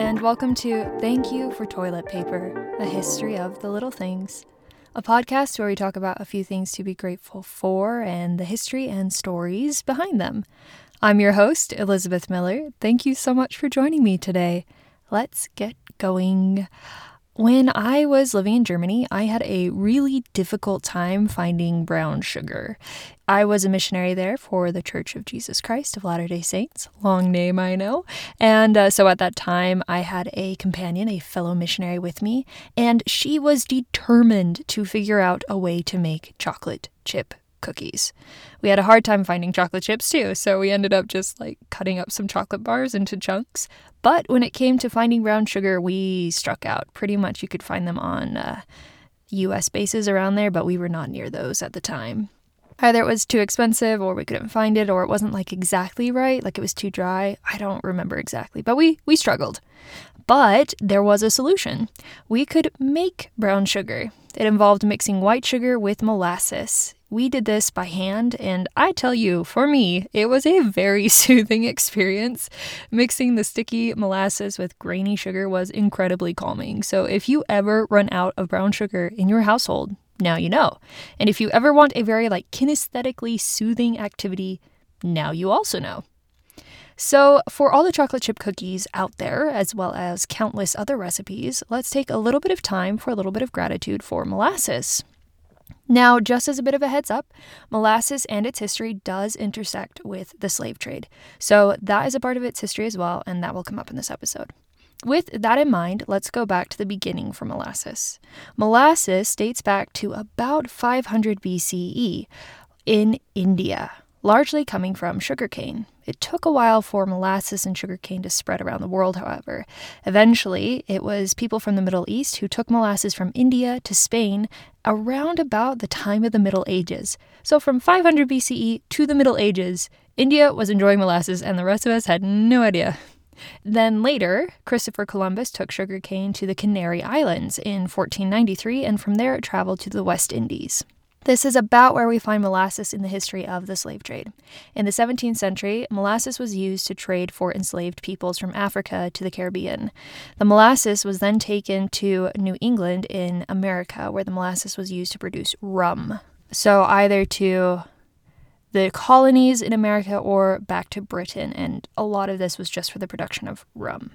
and welcome to Thank You for Toilet Paper, A History of the Little Things, a podcast where we talk about a few things to be grateful for and the history and stories behind them. I'm your host, Elizabeth Miller. Thank you so much for joining me today. Let's get going. When I was living in Germany, I had a really difficult time finding brown sugar. I was a missionary there for the Church of Jesus Christ of Latter-day Saints. Long name, I know. And so at that time, I had a companion, a fellow missionary with me, and she was determined to figure out a way to make chocolate chip cookies. We had a hard time finding chocolate chips too, so we ended up just cutting up some chocolate bars into chunks. But when it came to finding brown sugar, we struck out. Pretty much you could find them on U.S. bases around there, but we were not near those at the time. Either it was too expensive, or we couldn't find it, or it wasn't exactly right, it was too dry. I don't remember exactly, but we struggled. But there was a solution. We could make brown sugar. It involved mixing white sugar with molasses. We did this by hand, and I tell you, for me, it was a very soothing experience. Mixing the sticky molasses with grainy sugar was incredibly calming. So if you ever run out of brown sugar in your household, now you know. And if you ever want a very kinesthetically soothing activity, now you also know. So for all the chocolate chip cookies out there, as well as countless other recipes, let's take a little bit of time for a little bit of gratitude for molasses. Now, just as a bit of a heads up, molasses and its history does intersect with the slave trade. So that is a part of its history as well, and that will come up in this episode. With that in mind, let's go back to the beginning for molasses. Molasses dates back to about 500 BCE in India, largely coming from sugarcane. It took a while for molasses and sugarcane to spread around the world, however. Eventually, it was people from the Middle East who took molasses from India to Spain around about the time of the Middle Ages. So from 500 BCE to the Middle Ages, India was enjoying molasses and the rest of us had no idea. Then later, Christopher Columbus took sugarcane to the Canary Islands in 1493, and from there it traveled to the West Indies. This is about where we find molasses in the history of the slave trade. In the 17th century, molasses was used to trade for enslaved peoples from Africa to the Caribbean. The molasses was then taken to New England in America, where the molasses was used to produce rum. So either to the colonies in America or back to Britain, and a lot of this was just for the production of rum.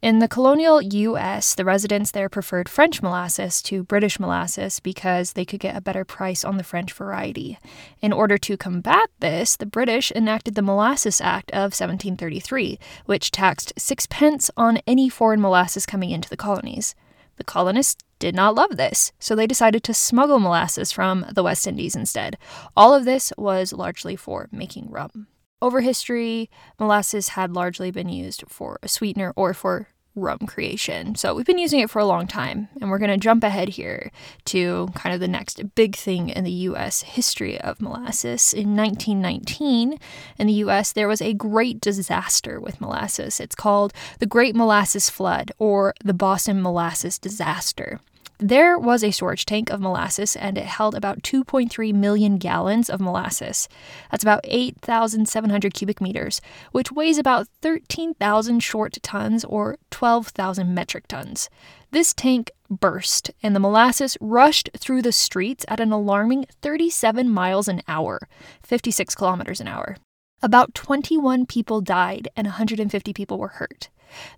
In the colonial U.S., the residents there preferred French molasses to British molasses because they could get a better price on the French variety. In order to combat this, the British enacted the Molasses Act of 1733, which taxed 6 pence on any foreign molasses coming into the colonies. The colonists did not love this, so they decided to smuggle molasses from the West Indies instead. All of this was largely for making rum. Over history, molasses had largely been used for a sweetener or for rum creation. So we've been using it for a long time, and we're going to jump ahead here to kind of the next big thing in the U.S. history of molasses. In 1919, in the U.S., there was a great disaster with molasses. It's called the Great Molasses Flood, or the Boston Molasses Disaster. There was a storage tank of molasses, and it held about 2.3 million gallons of molasses. That's about 8,700 cubic meters, which weighs about 13,000 short tons or 12,000 metric tons. This tank burst, and the molasses rushed through the streets at an alarming 37 miles an hour, 56 kilometers an hour. About 21 people died, and 150 people were hurt.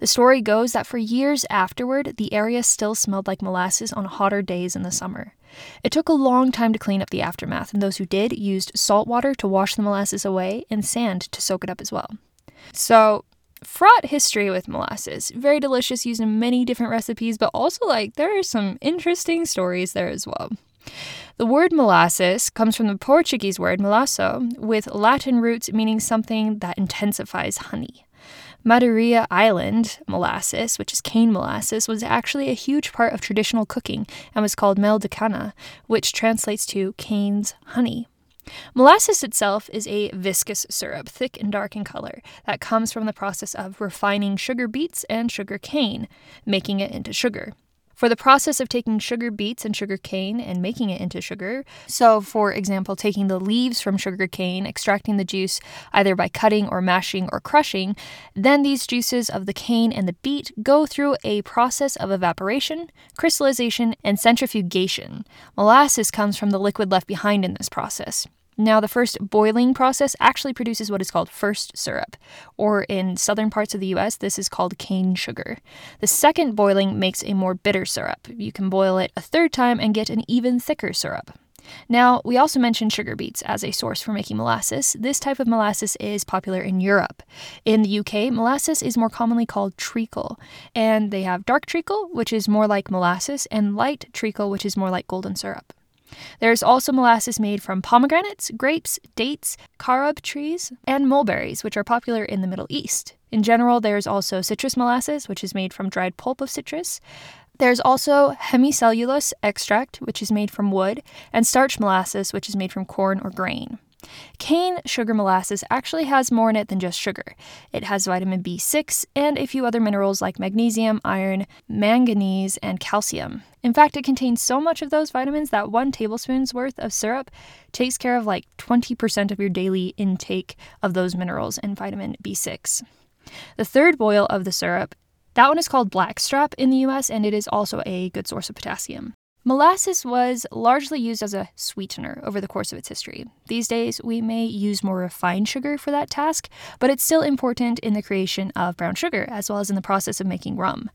The story goes that for years afterward, the area still smelled like molasses on hotter days in the summer. It took a long time to clean up the aftermath, and those who did used salt water to wash the molasses away and sand to soak it up as well. So, fraught history with molasses. Very delicious, used in many different recipes, but also there are some interesting stories there as well. The word molasses comes from the Portuguese word melaço, with Latin roots meaning something that intensifies honey. Madeira Island molasses, which is cane molasses, was actually a huge part of traditional cooking and was called mel de cana, which translates to cane's honey. Molasses itself is a viscous syrup, thick and dark in color, that comes from the process of refining sugar beets and sugar cane, making it into sugar. for the process of taking sugar beets and sugar cane and making it into sugar. So, for example, taking the leaves from sugar cane, extracting the juice either by cutting or mashing or crushing, then these juices of the cane and the beet go through a process of evaporation, crystallization, and centrifugation. Molasses comes from the liquid left behind in this process. Now, the first boiling process actually produces what is called first syrup, or in southern parts of the U.S., this is called cane sugar. The second boiling makes a more bitter syrup. You can boil it a third time and get an even thicker syrup. Now, we also mentioned sugar beets as a source for making molasses. This type of molasses is popular in Europe. In the UK, molasses is more commonly called treacle, and they have dark treacle, which is more like molasses, and light treacle, which is more like golden syrup. There's also molasses made from pomegranates, grapes, dates, carob trees, and mulberries, which are popular in the Middle East. In general, there's also citrus molasses, which is made from dried pulp of citrus. There's also hemicellulose extract, which is made from wood, and starch molasses, which is made from corn or grain. Cane sugar molasses actually has more in it than just sugar. It has vitamin B6 and a few other minerals like magnesium, iron, manganese, and calcium. In fact, it contains so much of those vitamins that 1 tablespoon's worth of syrup takes care of like 20% of your daily intake of those minerals and vitamin B6. The third boil of the syrup, that one is called Blackstrap in the US, and it is also a good source of potassium. Molasses was largely used as a sweetener over the course of its history. These days, we may use more refined sugar for that task, but it's still important in the creation of brown sugar, as well as in the process of making rum.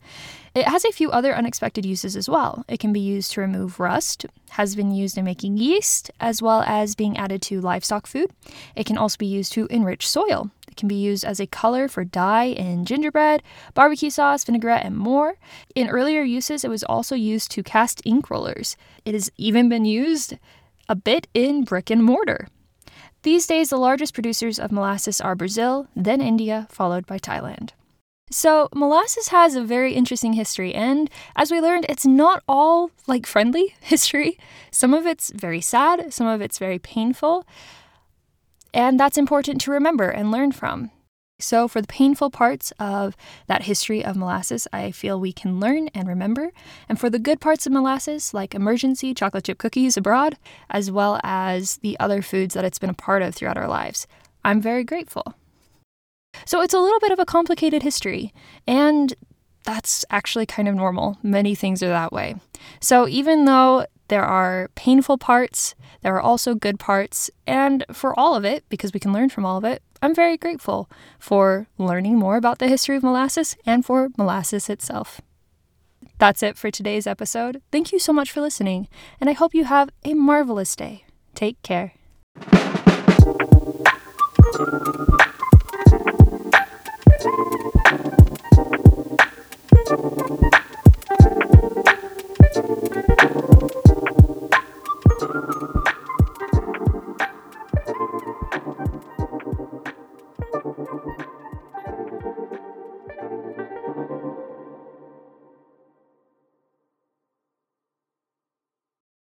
It has a few other unexpected uses as well. It can be used to remove rust, has been used in making yeast, as well as being added to livestock food. It can also be used to enrich soil. Can be used as a color for dye in gingerbread, barbecue sauce, vinaigrette, and more. In earlier uses, it was also used to cast ink rollers. It has even been used a bit in brick and mortar. These days, the largest producers of molasses are Brazil, then India, followed by Thailand. So molasses has a very interesting history, and as we learned, it's not all like friendly history. Some of it's very sad, some of it's very painful. And that's important to remember and learn from. So for the painful parts of that history of molasses, I feel we can learn and remember. And for the good parts of molasses, like emergency chocolate chip cookies abroad, as well as the other foods that it's been a part of throughout our lives, I'm very grateful. So it's a little bit of a complicated history, and that's actually kind of normal. Many things are that way. So even though there are painful parts, there are also good parts, and for all of it, because we can learn from all of it, I'm very grateful for learning more about the history of molasses and for molasses itself. That's it for today's episode. Thank you so much for listening, and I hope you have a marvelous day. Take care.